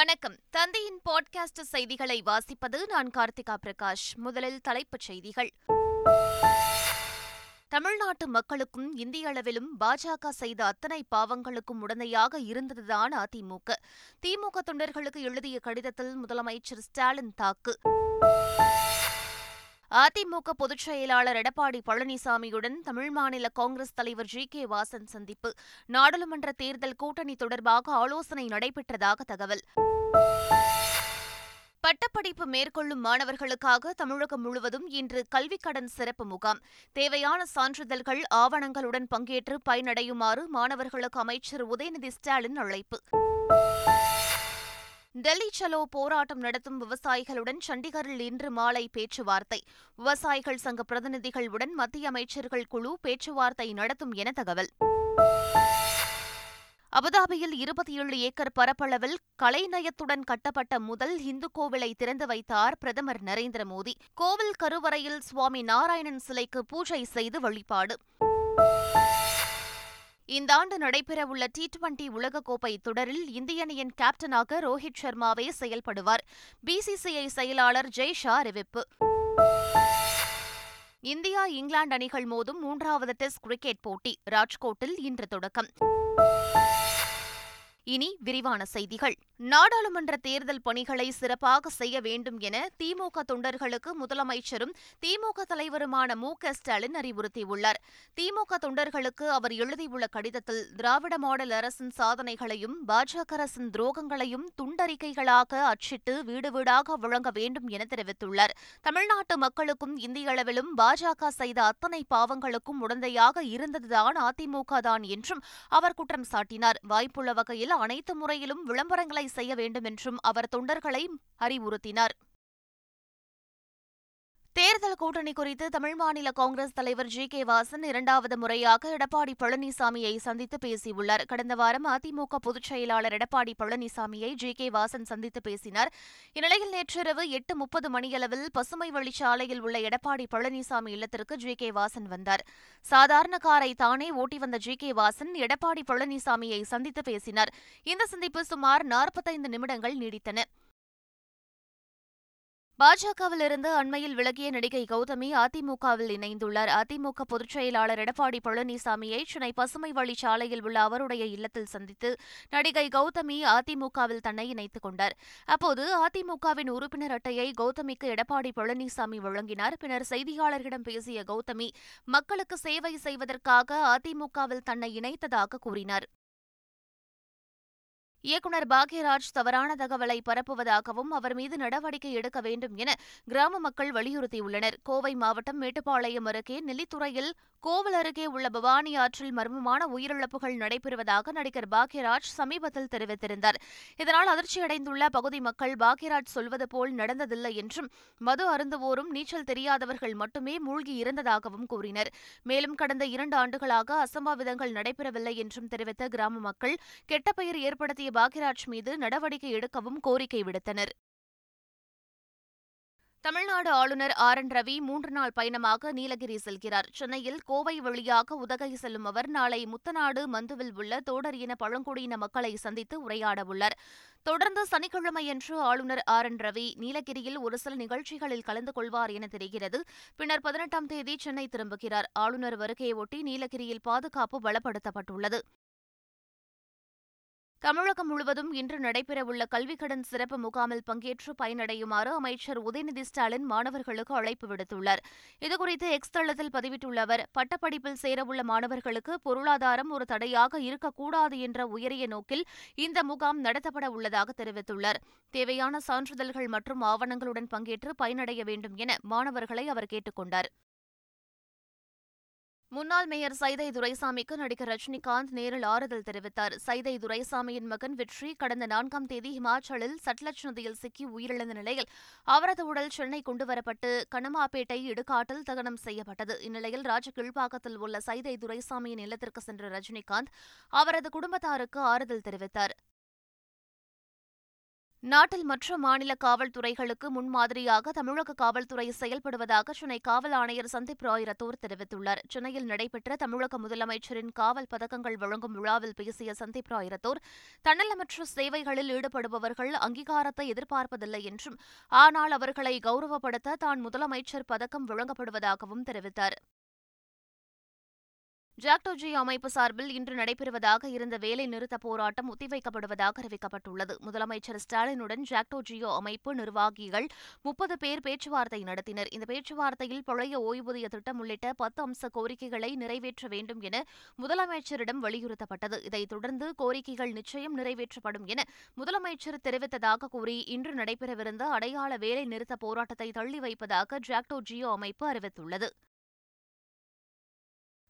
வணக்கம். தந்தையின் பாட்காஸ்ட் செய்திகளை வாசிப்பது நான் கார்த்திகா பிரகாஷ். முதலில் தலைப்புச் செய்திகள். தமிழ்நாட்டு மக்களுக்கும் இந்திய அளவிலும் பாஜக செய்த அத்தனை பாவங்களுக்கும் உடந்தையாக இருந்ததுதான் அதிமுக. திமுக தொண்டர்களுக்கு எழுதிய கடிதத்தில் முதலமைச்சர் ஸ்டாலின் தாக்கு. அதிமுக பொதுச் செயலாளர் எடப்பாடி பழனிசாமியுடன் தமிழ் மாநில காங்கிரஸ் தலைவர் ஜி கே வாசன் சந்திப்பு. நாடாளுமன்ற தேர்தல் கூட்டணி தொடர்பாக ஆலோசனை நடைபெற்றதாக தகவல். பட்டப்படிப்பு மேற்கொள்ளும் மாணவர்களுக்காக தமிழகம் முழுவதும் இன்று கல்விக் கடன் சிறப்பு முகாம். தேவையான சான்றிதழ்கள் ஆவணங்களுடன் பங்கேற்று பயனடையுமாறு மாணவர்களுக்கு அமைச்சர் உதயநிதி ஸ்டாலின் அழைப்பு. டெல்லி சலோ போராட்டம் நடத்தும் விவசாயிகளுடன் சண்டிகரில் இன்று மாலை பேச்சுவார்த்தை. விவசாயிகள் சங்க பிரதிநிதிகளுடன் மத்திய அமைச்சர்கள் குழு பேச்சுவார்த்தை நடத்தும் என தகவல். அபுதாபியில் 27 ஏக்கர் பரப்பளவில் கலைநயத்துடன் கட்டப்பட்ட முதல் இந்து கோவிலை திறந்து வைத்தார் பிரதமர் நரேந்திர மோடி. கோவில் கருவறையில் சுவாமி நாராயணன் சிலைக்கு பூஜை செய்து வழிபாடு. இந்த ஆண்டு நடைபெறவுள்ள T20 உலகக்கோப்பை தொடரில் இந்திய அணியின் கேப்டனாக ரோஹித் ஷர்மாவே செயல்படுவார். பிசிசிஐ செயலாளர் ஜெய் ஷா அறிவிப்பு. இந்தியா இங்கிலாந்து அணிகள் மோதும் 3வது டெஸ்ட் கிரிக்கெட் போட்டி ராஜ்கோட்டில் இன்று தொடக்கம். இனி விரிவான செய்திகள். நாடாளுமன்ற தேர்தல் பணிகளை சிறப்பாக செய்ய வேண்டும் என திமுக தொண்டர்களுக்கு முதலமைச்சரும் திமுக தலைவருமான மு க ஸ்டாலின் அறிவுறுத்தியுள்ளார். திமுக தொண்டர்களுக்கு அவர் எழுதியுள்ள கடிதத்தில் திராவிட மாடல் அரசின் சாதனைகளையும் பாஜக அரசின் துரோகங்களையும் துண்டறிக்கைகளாக அச்சிட்டு வீடு வீடாக வழங்க வேண்டும் என தெரிவித்துள்ளார். தமிழ்நாட்டு மக்களுக்கும் இந்திய அளவிலும் பாஜக செய்த அத்தனை பாவங்களுக்கும் உடந்தையாக இருந்ததுதான் அதிமுக தான் என்றும் அவர் குற்றம் சாட்டினார். வாய்ப்புள்ள வகையில் அனைத்து முறையிலும் விளம்பரங்களை செய்ய வேண்டும் என்றும் அவர் தொண்டர்களை அறிவுறுத்தினார். தேர்தல் கூட்டணி குறித்து தமிழ் மாநில காங்கிரஸ் தலைவர் ஜி கே வாசன் 2வது முறையாக எடப்பாடி பழனிசாமியை சந்தித்து பேசியுள்ளார். கடந்த வாரம் அதிமுக பொதுச் செயலாளர் எடப்பாடி பழனிசாமியை ஜி கே வாசன் சந்தித்து பேசினார். இந்நிலையில் நேற்றிரவு 8:30 மணியளவில் பசுமை வழிச்சாலையில் உள்ள எடப்பாடி பழனிசாமி இல்லத்திற்கு ஜி கே வாசன் வந்தார். சாதாரண காரை தானே ஓட்டி வந்த ஜி கே வாசன் எடப்பாடி பழனிசாமியை சந்தித்து பேசினார். இந்த சந்திப்பு சுமார் 45 நிமிடங்கள் நீடித்தன. பாஜகவிலிருந்து அண்மையில் விலகிய நடிகை கௌதமி அதிமுகவில் இணைந்துள்ளார். அதிமுக பொதுச் செயலாளர் எடப்பாடி பழனிசாமியை சென்னை பசுமை வழிச்சாலையில் உள்ள அவருடைய இல்லத்தில் சந்தித்து நடிகை கௌதமி அதிமுகவில் தன்னை இணைத்துக் கொண்டார். அப்போது அதிமுகவின் உறுப்பினர் அட்டையை கௌதமிக்கு எடப்பாடி பழனிசாமி வழங்கினார். பின்னர் செய்தியாளர்களிடம் பேசிய கௌதமி மக்களுக்கு சேவை செய்வதற்காக அதிமுகவில் தன்னை இணைத்ததாக கூறினார். இயக்குநர் பாக்யராஜ் தவறான தகவலை பரப்புவதாகவும் அவர் மீது நடவடிக்கை எடுக்க வேண்டும் என கிராம மக்கள் வலியுறுத்தியுள்ளனர். கோவை மாவட்டம் மேட்டுப்பாளையம் அருகே நெல்லித்துறையில் கோவில் அருகே உள்ள பவானி ஆற்றில் மர்மமான உயிரிழப்புகள் நடைபெறுவதாக நடிகர் பாக்யராஜ் சமீபத்தில் தெரிவித்திருந்தார். இதனால் அதிர்ச்சியடைந்துள்ள பகுதி மக்கள் பாக்யராஜ் சொல்வது போல் நடந்ததில்லை என்றும் மது அருந்துவோரும் நீச்சல் தெரியாதவர்கள் மட்டுமே மூழ்கி இருந்ததாகவும் கூறினர். மேலும் கடந்த 2 ஆண்டுகளாக அசம்பாவிதங்கள் நடைபெறவில்லை என்றும் தெரிவித்த கிராம மக்கள் கெட்ட பெயர் ஏற்படுத்திய பாக்யராஜ் மீது நடவடிக்கை எடுக்கவும் கோரிக்கை விடுத்தனர். தமிழ்நாடு ஆளுநர் ஆர் என் ரவி 3 நாள் பயணமாக நீலகிரி செல்கிறார். சென்னையில் கோவை வழியாக உதகை செல்லும் அவர் நாளை முத்தநாடு மந்துவில் உள்ள தோடர் இன பழங்குடியின மக்களை சந்தித்து உரையாடவுள்ளார். தொடர்ந்து சனிக்கிழமையன்று ஆளுநர் ஆர் என் ரவி நீலகிரியில் ஒரு சில நிகழ்ச்சிகளில் கலந்து கொள்வார் என தெரிகிறது. பின்னர் 18ஆம் தேதி சென்னை திரும்புகிறார். ஆளுநர் வருகையொட்டி நீலகிரியில் பாதுகாப்பு பலப்படுத்தப்பட்டுள்ளது. தமிழகம் முழுவதும் இன்று நடைபெறவுள்ள கல்விக் கடன் சிறப்பு முகாமில் பங்கேற்று பயனடையுமாறு அமைச்சர் உதயநிதி ஸ்டாலின் மாணவர்களுக்கு அழைப்பு விடுத்துள்ளார். இதுகுறித்து எக்ஸ் தளத்தில் பதிவிட்டுள்ள அவர் பட்டப்படிப்பில் சேரவுள்ள மாணவர்களுக்கு பொருளாதாரம் ஒரு தடையாக இருக்கக்கூடாது என்ற உயரிய நோக்கில் இந்த முகாம் நடத்தப்பட உள்ளதாக தெரிவித்துள்ளார். தேவையான சான்றிதழ்கள் மற்றும் ஆவணங்களுடன் பங்கேற்று பயனடைய வேண்டும் என மாணவர்களை அவர் கேட்டுக் கொண்டார். முன்னாள் மேயர் சைதை துரைசாமிக்கு நடிகர் ரஜினிகாந்த் நேரில் ஆறுதல் தெரிவித்தார். சைதை துரைசாமியின் மகன் வெற்றி கடந்த 4ஆம் தேதி ஹிமாச்சலில் சட்லஜ் நதியில் சிக்கி உயிரிழந்த நிலையில் அவரது உடல் சென்னை கொண்டுவரப்பட்டு கனமாப்பேட்டை இடுகாட்டில் தகனம் செய்யப்பட்டது. இந்நிலையில் ராஜகீழ்ப்பாக்கத்தில் உள்ள சைதை துரைசாமியின் இல்லத்திற்கு சென்ற ரஜினிகாந்த் அவரது குடும்பத்தாருக்கு ஆறுதல் தெரிவித்தார். நாட்டில் மற்ற மாநில காவல்துறைகளுக்கு முன்மாதிரியாக தமிழக காவல்துறை செயல்படுவதாக சென்னை காவல் ஆணையர் சந்தீப் ராய் ரத்தோர் தெரிவித்துள்ளார். சென்னையில் நடைபெற்ற தமிழக முதலமைச்சரின் காவல் பதக்கங்கள் வழங்கும் விழாவில் பேசிய சந்தீப் ராய் ரத்தோர், தன்னலமற்ற சேவைகளில் ஈடுபடுபவர்கள் அங்கீகாரத்தை எதிர்பார்ப்பதில்லை என்றும், ஆனால் அவர்களை கௌரவப்படுத்த தான் முதலமைச்சர் பதக்கம் வழங்கப்படுவதாகவும் தெரிவித்தார். ஜாக்டோஜி அமைப்பு சார்பில் இன்று நடைபெறுவதாக இருந்த வேலை நிறுத்த போராட்டம் ஒத்திவைக்கப்படுவதாக அறிவிக்கப்பட்டுள்ளது. முதலமைச்சர் ஸ்டாலினுடன் ஜாக்டோஜியோ அமைப்பு நிர்வாகிகள் 30 பேர் பேச்சுவார்த்தை நடத்தினர். இந்த பேச்சுவார்த்தையில் பழைய ஓய்வூதிய திட்டம் உள்ளிட்ட 10 அம்ச கோரிக்கைகளை நிறைவேற்ற வேண்டும் என முதலமைச்சரிடம் வலியுறுத்தப்பட்டது. இதைத் தொடர்ந்து கோரிக்கைகள் நிச்சயம் நிறைவேற்றப்படும் என முதலமைச்சர் தெரிவித்ததாக கூறி இன்று நடைபெறவிருந்த அடையாள வேலை நிறுத்த போராட்டத்தை தள்ளி வைப்பதாக ஜாக்டோஜியோ அமைப்பு அறிவித்துள்ளது.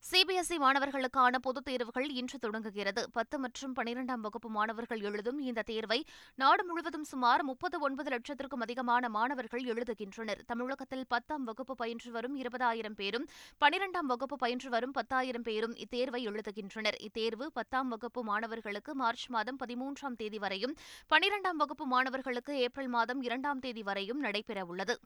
சிபிஎஸ்இ மாணவர்களுக்கான பொதுத் தேர்வுகள் இன்று தொடங்குகிறது. 10 மற்றும் 12ஆம் வகுப்பு மாணவர்கள் எழுதும் இந்த தேர்வை நாடு முழுவதும் சுமார் 39 லட்சத்திற்கும் அதிகமான மாணவர்கள் எழுதுகின்றனர். தமிழகத்தில் 10ஆம் வகுப்பு பயின்று வரும் 20,000 பேரும் 12ஆம் வகுப்பு பயின்று வரும் 10,000 பேரும் இத்தேர்வை எழுதுகின்றனர். இத்தேர்வு 10ஆம் வகுப்பு மாணவர்களுக்கு மார்ச் மாதம் 13ஆம் தேதி வரையும், 12ஆம் வகுப்பு மாணவர்களுக்கு ஏப்ரல் மாதம் 2ஆம் தேதி வரையும் நடைபெறவுள்ளது.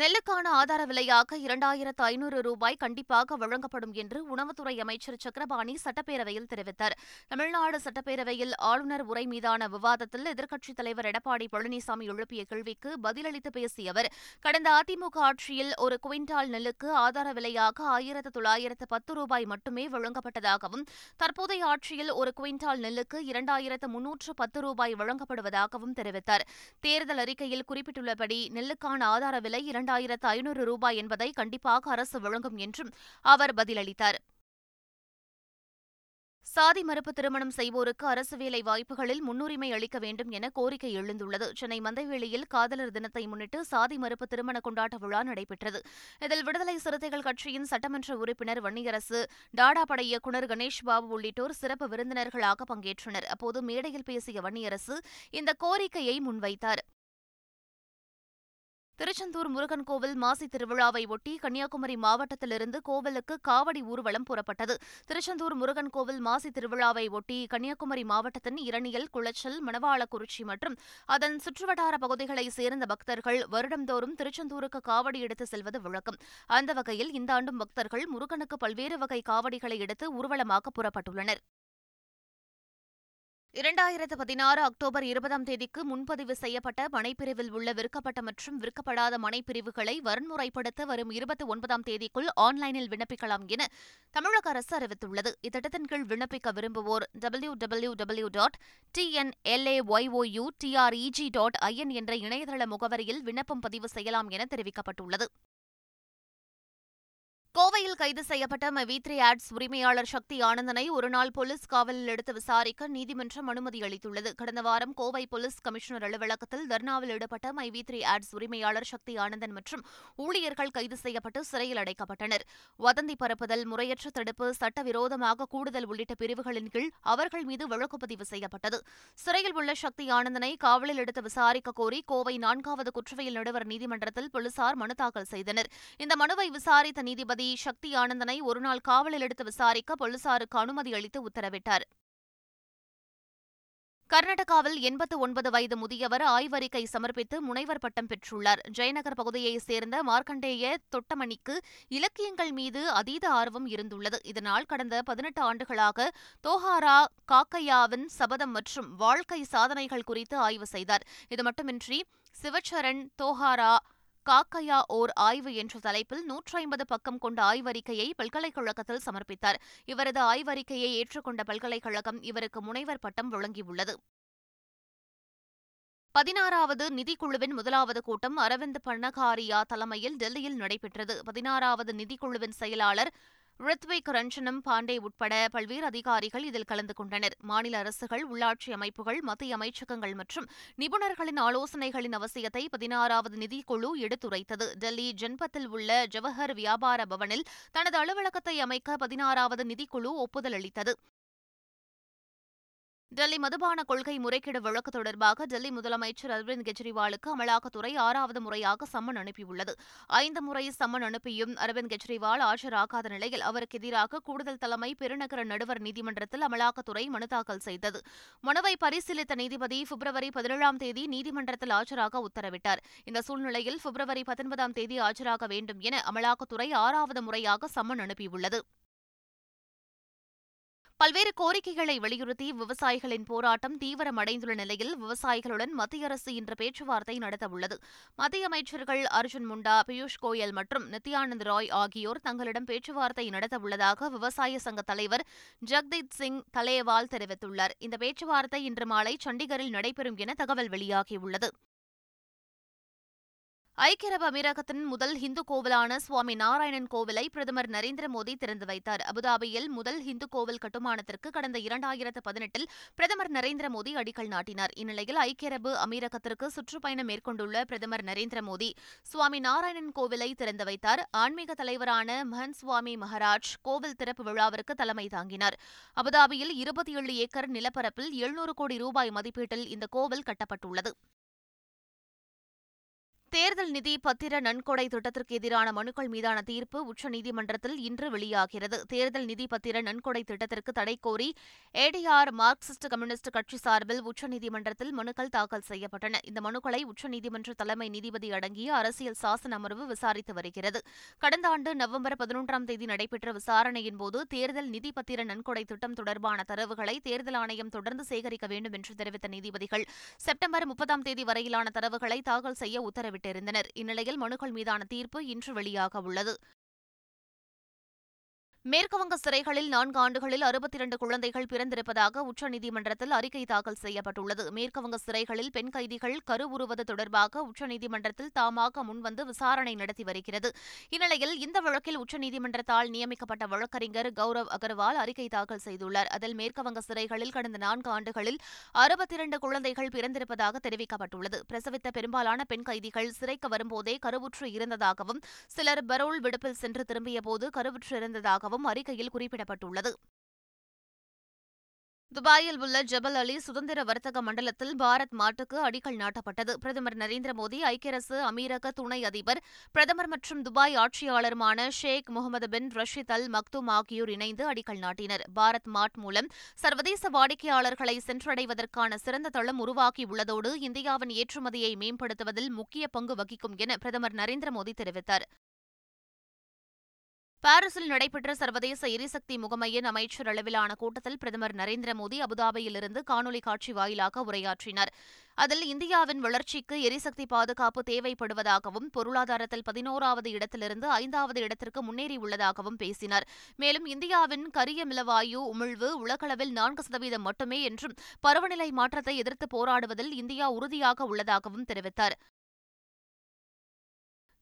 நெல்லுக்கான ஆதார விலையாக 2,500 ரூபாய் கண்டிப்பாக வழங்கப்படும் என்று உணவுத்துறை அமைச்சர் சக்கரபாணி சட்டப்பேரவையில் தெரிவித்தார். தமிழ்நாடு சட்டப்பேரவையில் ஆளுநர் உரை மீதான விவாதத்தில் எதிர்க்கட்சித் தலைவர் எடப்பாடி பழனிசாமி எழுப்பிய கேள்விக்கு பதிலளித்து பேசிய அவர், கடந்த அதிமுக ஆட்சியில் ஒரு குவிண்டால் நெல்லுக்கு ஆதார விலையாக 1,910 ரூபாய் மட்டுமே வழங்கப்பட்டதாகவும், தற்போதைய ஆட்சியில் ஒரு குவிண்டால் நெல்லுக்கு 2,310 ரூபாய் வழங்கப்படுவதாகவும் தெரிவித்தார். தேர்தல் அறிக்கையில் குறிப்பிட்டுள்ளபடி நெல்லுக்கான ஆதார விலை 2,500 ரூபாய் என்பதை கண்டிப்பாக அரசு வழங்கும் என்றும் அவர் பதிலளித்தார். சாதி மறுப்பு திருமணம் செய்வோருக்கு அரசு வேலை வாய்ப்புகளில் முன்னுரிமை அளிக்க வேண்டும் என கோரிக்கை எழுந்துள்ளது. சென்னை மந்தைவேளியில் காதலர் தினத்தை முன்னிட்டு சாதி மறுப்பு திருமண கொண்டாட்ட விழா நடைபெற்றது. இதில் விடுதலை சிறுத்தைகள் கட்சியின் சட்டமன்ற உறுப்பினர் வன்னியரசு, டாடா படை இயக்குநர் கணேஷ் பாபு உள்ளிட்டோர் சிறப்பு விருந்தினர்களாக பங்கேற்றனர். அப்போது மேடையில் பேசிய வன்னியரசு இந்த கோரிக்கையை முன்வைத்தார். திருச்செந்தூர் முருகன் கோவில் மாசி திருவிழாவை ஒட்டி கன்னியாகுமரி மாவட்டத்திலிருந்து கோவிலுக்கு காவடி ஊர்வலம் புறப்பட்டது. திருச்செந்தூர் முருகன் கோவில் மாசி திருவிழாவை ஒட்டி கன்னியாகுமரி மாவட்டத்தின் இரணியல், குளச்சல், மணவாளக்குறிச்சி மற்றும் அதன் சுற்றுவட்டார பகுதிகளைச் சேர்ந்த பக்தர்கள் வருடந்தோறும் திருச்செந்தூருக்கு காவடி எடுத்து செல்வது வழக்கம். அந்த வகையில் இந்த ஆண்டும் பக்தர்கள் முருகனுக்கு பல்வேறு வகை காவடிகளை எடுத்து ஊர்வலமாக புறப்பட்டுள்ளனர். 2016 அக்டோபர் 20ஆம் தேதிக்கு முன்பதிவு செய்யப்பட்ட மனைப்பிரிவில் உள்ள விற்கப்பட்ட மற்றும் விற்கப்படாத மனைப்பிரிவுகளை வரன்முறைப்படுத்த வரும் 29ஆம் தேதிக்குள் ஆன்லைனில் விண்ணப்பிக்கலாம் என தமிழக அரசு அறிவித்துள்ளது. இத்திட்டத்தின் கீழ் விண்ணப்பிக்க விரும்புவோர் www.tnlayoyutreg.in என்ற இணையதள முகவரியில் விண்ணப்பம் பதிவு செய்யலாம் என தெரிவிக்கப்பட்டுள்ளது. கோவையில் கைது செய்யப்பட்ட மை3 ஆட்ஸ் உரிமையாளர் சக்தி ஆனந்தனை ஒருநாள் போலீஸ் காவலில் எடுத்து விசாரிக்க நீதிமன்றம் அனுமதி அளித்துள்ளது. கடந்த வாரம் கோவை போலீஸ் கமிஷனர் அலுவலகத்தில் தர்ணாவில் ஈடுபட்ட மை3 ஆட்ஸ் உரிமையாளர் சக்தி ஆனந்தன் மற்றும் ஊழியர்கள் கைது செய்யப்பட்டு சிறையில் அடைக்கப்பட்டனர். வதந்தி பரப்புதல், முறையற்ற தடுப்பு, சட்டவிரோதமாக கூடுதல் உள்ளிட்ட பிரிவுகளின் கீழ் அவர்கள் மீது வழக்கு பதிவு செய்யப்பட்டது. சிறையில் உள்ள சக்தி ஆனந்தனை காவலில் எடுத்து விசாரிக்க கோரி கோவை 4வது குற்றவியல் நடுவர் நீதிமன்றத்தில் போலீசார் மனு தாக்கல் செய்தனர். இந்த மனுவை விசாரித்த நீதிபதி சக்தி ஆனந்தனை ஒருநாள் காவலில் எடுத்து விசாரிக்க போலீசாருக்கு அனுமதி அளித்து உத்தரவிட்டார். கர்நாடகாவில் 89 வயது முதியவர் ஆய்வறிக்கை சமர்ப்பித்து முனைவர் பட்டம் பெற்றுள்ளார். ஜெயநகர் பகுதியைச் சேர்ந்த மார்க்கண்டேய தொட்டமணிக்கு இலக்கியங்கள் மீது அதீத ஆர்வம் இருந்துள்ளது. இதனால் கடந்த 18 ஆண்டுகளாக தோஹாரா காக்கையாவின் சபதம் மற்றும் வாழ்க்கை சாதனைகள் குறித்து ஆய்வு செய்தார். இது மட்டுமின்றி சிவச்சரன் தோஹாரா காக்கையா ஓர் ஆய்வு என்ற தலைப்பில் 150 பக்கம் கொண்ட ஆய்வறிக்கையை பல்கலைக்கழகத்தில் சமர்ப்பித்தார். இவரது ஆய்வறிக்கையை ஏற்றுக்கொண்ட பல்கலைக்கழகம் இவருக்கு முனைவர் பட்டம் வழங்கியுள்ளது. 16வது நிதிக்குழுவின் முதலாவது கூட்டம் அரவிந்த் பனகாரியா தலைமையில் டெல்லியில் நடைபெற்றது. 16வது நிதிக்குழுவின் செயலாளர் ரித்விக் ரஞ்சனம் பாண்டே உட்பட பல்வேறு அதிகாரிகள் இதில் கலந்து கொண்டனர். மாநில அரசுகள், உள்ளாட்சி அமைப்புகள், மத்திய அமைச்சகங்கள் மற்றும் நிபுணர்களின் ஆலோசனைகளின் அவசியத்தை 16வது நிதிக்குழு எடுத்துரைத்தது. டெல்லி ஜன்பத்தில் உள்ள ஜவஹர் வியாபார பவனில் தனது அலுவலகத்தை அமைக்க 16வது நிதிக்குழு ஒப்புதல் அளித்தது. டெல்லி மதுபான கொள்கை முறைகேடு வழக்கு தொடர்பாக டெல்லி முதலமைச்சர் அரவிந்த் கெஜ்ரிவாலுக்கு அமலாக்கத்துறை 6வது முறையாக சம்மன் அனுப்பியுள்ளது. 5 முறை சம்மன் அனுப்பியும் அரவிந்த் கெஜ்ரிவால் ஆஜராகாத நிலையில் அவருக்கு எதிராக கூடுதல் தலைமை பெருநகர நடுவர் நீதிமன்றத்தில் அமலாக்கத்துறை மனு தாக்கல் செய்தது. மனுவை பரிசீலித்த நீதிபதி பிப்ரவரி 17ஆம் தேதி நீதிமன்றத்தில் ஆஜராக உத்தரவிட்டார். இந்த சூழ்நிலையில் பிப்ரவரி 19ஆம் தேதி ஆஜராக வேண்டும் என அமலாக்கத்துறை 6வது முறையாக சம்மன் அனுப்பியுள்ளது. பல்வேறு கோரிக்கைகளை வலியுறுத்தி விவசாயிகளின் போராட்டம் தீவிரமடைந்துள்ள நிலையில் விவசாயிகளுடன் மத்திய அரசு இன்று பேச்சுவார்த்தை நடத்தவுள்ளது. மத்திய அமைச்சர்கள் அர்ஜுன் முண்டா, பியூஷ் கோயல் மற்றும் நித்தியானந்த் ராய் ஆகியோர் தங்களிடம் பேச்சுவார்த்தை நடத்தவுள்ளதாக விவசாய சங்க தலைவர் ஜகதீப் சிங் தலேவால் தெரிவித்துள்ளார். இந்த பேச்சுவார்த்தை இன்று மாலை சண்டிகரில் நடைபெறும் என தகவல் வெளியாகியுள்ளது. ஐக்கிய அரபு அமீரகத்தின் முதல் இந்து கோவிலான சுவாமி நாராயணன் கோவிலை பிரதமர் நரேந்திரமோடி திறந்து வைத்தார். அபுதாபியில் முதல் இந்து கோவில் கட்டுமானத்திற்கு கடந்த 2018இல் பிரதமர் நரேந்திரமோடி அடிக்கல் நாட்டினார். இந்நிலையில் ஐக்கிய அரபு அமீரகத்திற்கு சுற்றுப்பயணம் மேற்கொண்டுள்ள பிரதமர் நரேந்திரமோடி சுவாமி நாராயணன் கோவிலை திறந்து வைத்தார். ஆன்மீக தலைவரான மகந்த் சுவாமி மகாராஜ் கோவில் திறப்பு விழாவிற்கு தலைமை தாங்கினார். அபுதாபியில் 27 ஏக்கர் நிலப்பரப்பில் 700 கோடி ரூபாய் மதிப்பீட்டில் இந்த கோவில் கட்டப்பட்டுள்ளது. தேர்தல் நிதி பத்திர நன்கொடை திட்டத்திற்கு எதிரான மனுக்கள் மீதான தீர்ப்பு உச்சநீதிமன்றத்தில் இன்று வெளியாகிறது. தேர்தல் நிதி பத்திர நன்கொடை திட்டத்திற்கு தடை கோரி ஏடிஆர் மார்க்சிஸ்ட் கம்யூனிஸ்ட் கட்சி சார்பில் உச்சநீதிமன்றத்தில் மனுக்கள் தாக்கல் செய்யப்பட்டன. இந்த மனுக்களை உச்சநீதிமன்ற தலைமை நீதிபதி அடங்கிய அரசியல் சாசன அமர்வு விசாரித்து வருகிறது. கடந்த ஆண்டு நவம்பர் 11ஆம் தேதி நடைபெற்ற விசாரணையின்போது தேர்தல் நிதி பத்திர நன்கொடை திட்டம் தொடர்பான தரவுகளை தேர்தல் ஆணையம் தொடர்ந்து சேகரிக்க வேண்டும் என்று தெரிவித்த நீதிபதிகள் செப்டம்பர் 30ஆம் தேதி வரையிலான தரவுகளை தாக்கல் செய்ய உத்தரவிட்டனர். இந்நிலையில் மனுக்கள் மீதான தீர்ப்பு இன்று வெளியாக உள்ளது. மேற்குவங்க சிறைகளில் 4 ஆண்டுகளில் 62 குழந்தைகள் பிறந்திருப்பதாக உச்சநீதிமன்றத்தில் அறிக்கை தாக்கல் செய்யப்பட்டுள்ளது. மேற்குவங்க சிறைகளில் பெண் கைதிகள் கருவுறுவது தொடர்பாக உச்சநீதிமன்றத்தில் தாமாக முன்வந்து விசாரணை நடத்தி வருகிறது. இந்நிலையில் இந்த வழக்கில் உச்சநீதிமன்றத்தால் நியமிக்கப்பட்ட வழக்கறிஞர் கௌரவ் அகர்வால் அறிக்கை தாக்கல் செய்துள்ளார். அதில் மேற்குவங்க சிறைகளில் கடந்த 4 ஆண்டுகளில் 62 குழந்தைகள் பிறந்திருப்பதாக தெரிவிக்கப்பட்டுள்ளது. பிரசவித்த பெரும்பாலான பெண் கைதிகள் சிறைக்கு வரும்போதே கருவுற்று இருந்ததாகவும் சிலர் பரோல் விடுப்பில் சென்று திரும்பியபோது கருவுற்று இருந்ததாகவும் அறிக்கையில் குறிப்பிடப்பட்டுள்ளது. துபாயில் உள்ள ஜபல் அலி சுதந்திர வர்த்தக மண்டலத்தில் பாரத் மாட்டுக்கு அடிக்கல் நாட்டப்பட்டது. பிரதமர் நரேந்திர மோடி, ஐக்கிய அரசு அமீரக துணை அதிபர், பிரதமர் மற்றும் துபாய் ஆட்சியாளருமான Sheikh Mohammed bin Rashid Al Maktoum ஆகியோர் இணைந்து அடிக்கல் நாட்டினர். பாரத் மாட் மூலம் சர்வதேச வாடிக்கையாளர்களை சென்றடைவதற்கான சிறந்த தளம் உருவாகியுள்ளதோடு இந்தியாவின் ஏற்றுமதியை மேம்படுத்துவதில் முக்கிய பங்கு வகிக்கும் என பிரதமர் நரேந்திர மோடி தெரிவித்தார். பாரிஸில் நடைபெற்ற சர்வதேச எரிசக்தி முகமையின் அமைச்சர் அளவிலான கூட்டத்தில் பிரதமர் நரேந்திர மோடி அபுதாபியிலிருந்து காணொலி காட்சி வாயிலாக உரையாற்றினார். அதில் இந்தியாவின் வளர்ச்சிக்கு எரிசக்தி பாதுகாப்பு தேவைப்படுவதாகவும் பொருளாதாரத்தில் 11வது இடத்திலிருந்து 5வது இடத்திற்கு முன்னேறியுள்ளதாகவும் பேசினார். மேலும் இந்தியாவின் கரியமிலவாயு உமிழ்வு உலகளவில் 4% மட்டுமே என்றும் பருவநிலை மாற்றத்தை எதிர்த்து போராடுவதில் இந்தியா உறுதியாக உள்ளதாகவும் தெரிவித்தார்.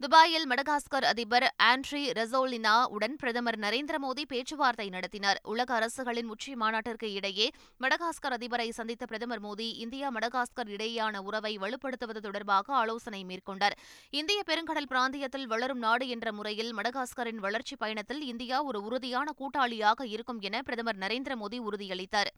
துபாயில் மடகாஸ்கர் அதிபர் ஆண்ட்ரி ரெசோலினா உடன் பிரதமர் நரேந்திர மோடி பேச்சுவார்த்தை நடத்தினார். உலக அரசுகளின் உச்சி மாநாட்டிற்கு இடையே மடகாஸ்கர் அதிபரை சந்தித்த பிரதமர் மோடி இந்தியா மடகாஸ்கர் இடையேயான உறவை வலுப்படுத்துவது தொடர்பாக ஆலோசனை மேற்கொண்டார். இந்திய பெருங்கடல் பிராந்தியத்தில் வளரும் நாடு என்ற முறையில் மடகாஸ்கரின் வளர்ச்சி பயணத்தில் இந்தியா ஒரு உறுதியான கூட்டாளியாக இருக்கும் என பிரதமர் நரேந்திர மோடி உறுதியளித்தார்.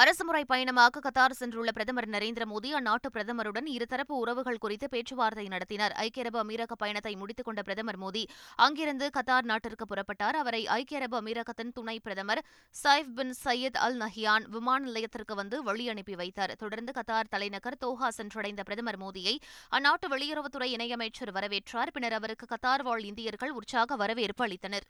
அரசுமுறை பயணமாக கத்தார் சென்றுள்ள பிரதமர் நரேந்திர மோடி அந்நாட்டு பிரதமருடன் இருதரப்பு உறவுகள் குறித்து பேச்சுவார்த்தை நடத்தினார். ஐக்கிய அரபு அமீரக பயணத்தை முடித்துக் கொண்ட பிரதமர் மோடி அங்கிருந்து கத்தார் நாட்டிற்கு புறப்பட்டார். அவரை ஐக்கிய அரபு அமீரகத்தின் துணை பிரதமர் Saif bin Zayed Al Nahyan விமான நிலையத்திற்கு வந்து வழி அனுப்பி வைத்தார். தொடர்ந்து கத்தார் தலைநகர் தோஹா சென்றடைந்த பிரதமர் மோடியை அந்நாட்டு வெளியுறவுத்துறை இணையமைச்சர் வரவேற்றார். பின்னர் அவருக்கு கத்தார் வாழ் இந்தியர்கள் உற்சாக வரவேற்பு அளித்தனர்.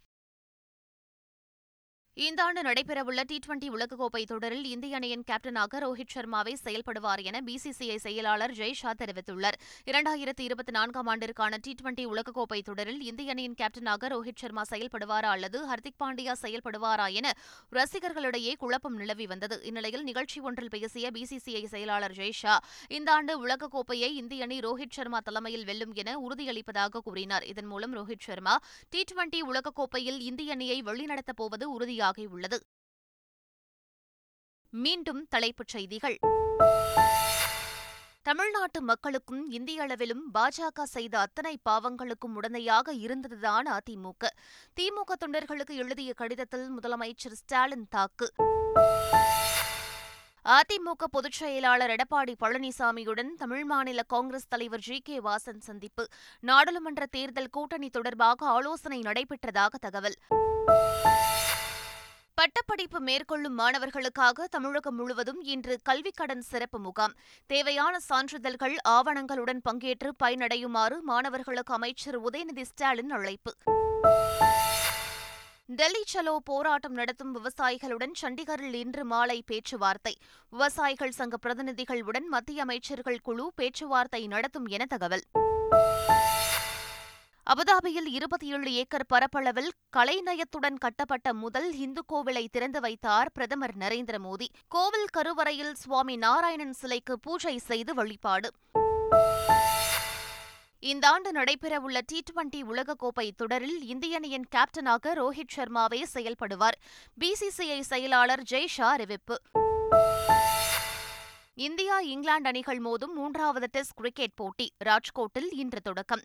இந்த ஆண்டு நடைபெறவுள்ள T20 உலகக்கோப்பை தொடரில் இந்திய அணியின் கேப்டனாக ரோஹித் ஷர்மாவே செயல்படுவார் என பிசிசிஐ செயலாளர் ஜெய் ஷா தெரிவித்துள்ளார். 2024ஆம் ஆண்டிற்கான T20 உலகக்கோப்பை தொடரில் இந்திய அணியின் கேப்டனாக ரோஹித் ஷர்மா செயல்படுவாரா அல்லது ஹர்திக் பாண்டியா செயல்படுவாரா என ரசிகர்களிடையே குழப்பம் நிலவி வந்தது. இந்நிலையில் நிகழ்ச்சி ஒன்றில் பேசிய பிசிசிஐ செயலாளர் ஜெய் ஷா இந்த ஆண்டு உலகக்கோப்பையை இந்திய அணி ரோஹித் ஷர்மா தலைமையில் வெல்லும் என உறுதியளிப்பதாக கூறினார். இதன் மூலம் ரோஹித் ஷர்மா T20 உலகக்கோப்பையில் இந்திய அணியை வழிநடத்தப் போவது உறுதியாகும். மீண்டும் தலைப்புச் செய்திகள். தமிழ்நாட்டு மக்களுக்கும் இந்திய அளவிலும் பாஜக செய்த அத்தனை பாவங்களுக்கும் உடந்தையாக இருந்ததுதான் அதிமுக. திமுக தொண்டர்களுக்கு எழுதிய கடிதத்தில் முதலமைச்சர் ஸ்டாலின் தாக்கு. அதிமுக பொதுச் செயலாளர் எடப்பாடி பழனிசாமியுடன் தமிழ் மாநில காங்கிரஸ் தலைவர் ஜி கே வாசன் சந்திப்பு. நாடாளுமன்ற தேர்தல் கூட்டணி தொடர்பாக ஆலோசனை நடைபெற்றதாக தகவல். பட்டப்படிப்பு மேற்கொள்ளும் மாணவர்களுக்காக தமிழகம் முழுவதும் இன்று கல்விக்கடன் சிறப்பு முகாம். தேவையான சான்றிதழ்கள், ஆவணங்களுடன் பங்கேற்று பயனடையுமாறு மாணவர்களுக்கு அமைச்சர் உதயநிதி ஸ்டாலின் அழைப்பு. டெல்லி சலோ போராட்டம் நடத்தும் விவசாயிகளுடன் சண்டிகரில் இன்று மாலை பேச்சுவார்த்தை. விவசாயிகள் சங்க பிரதிநிதிகளுடன் மத்திய அமைச்சர்கள் குழு பேச்சுவார்த்தை நடத்தும் என தகவல். அபுதாபியில் 27 ஏக்கர் பரப்பளவில் கலைநயத்துடன் கட்டப்பட்ட முதல் இந்து கோவிலை திறந்து வைத்தார் பிரதமர் நரேந்திர மோடி. கோவில் கருவறையில் சுவாமி நாராயணன் சிலைக்கு பூஜை செய்து வழிபாடு. இந்த ஆண்டு நடைபெறவுள்ள T20 உலகக்கோப்பை தொடரில் இந்திய அணியின் கேப்டனாக ரோஹித் ஷர்மாவே செயல்படுவார். BCCI செயலாளர் ஜெய் ஷா அறிவிப்பு. இந்தியா இங்கிலாந்து அணிகள் மோதும் மூன்றாவது டெஸ்ட் கிரிக்கெட் போட்டி ராஜ்கோட்டில் இன்று தொடக்கம்.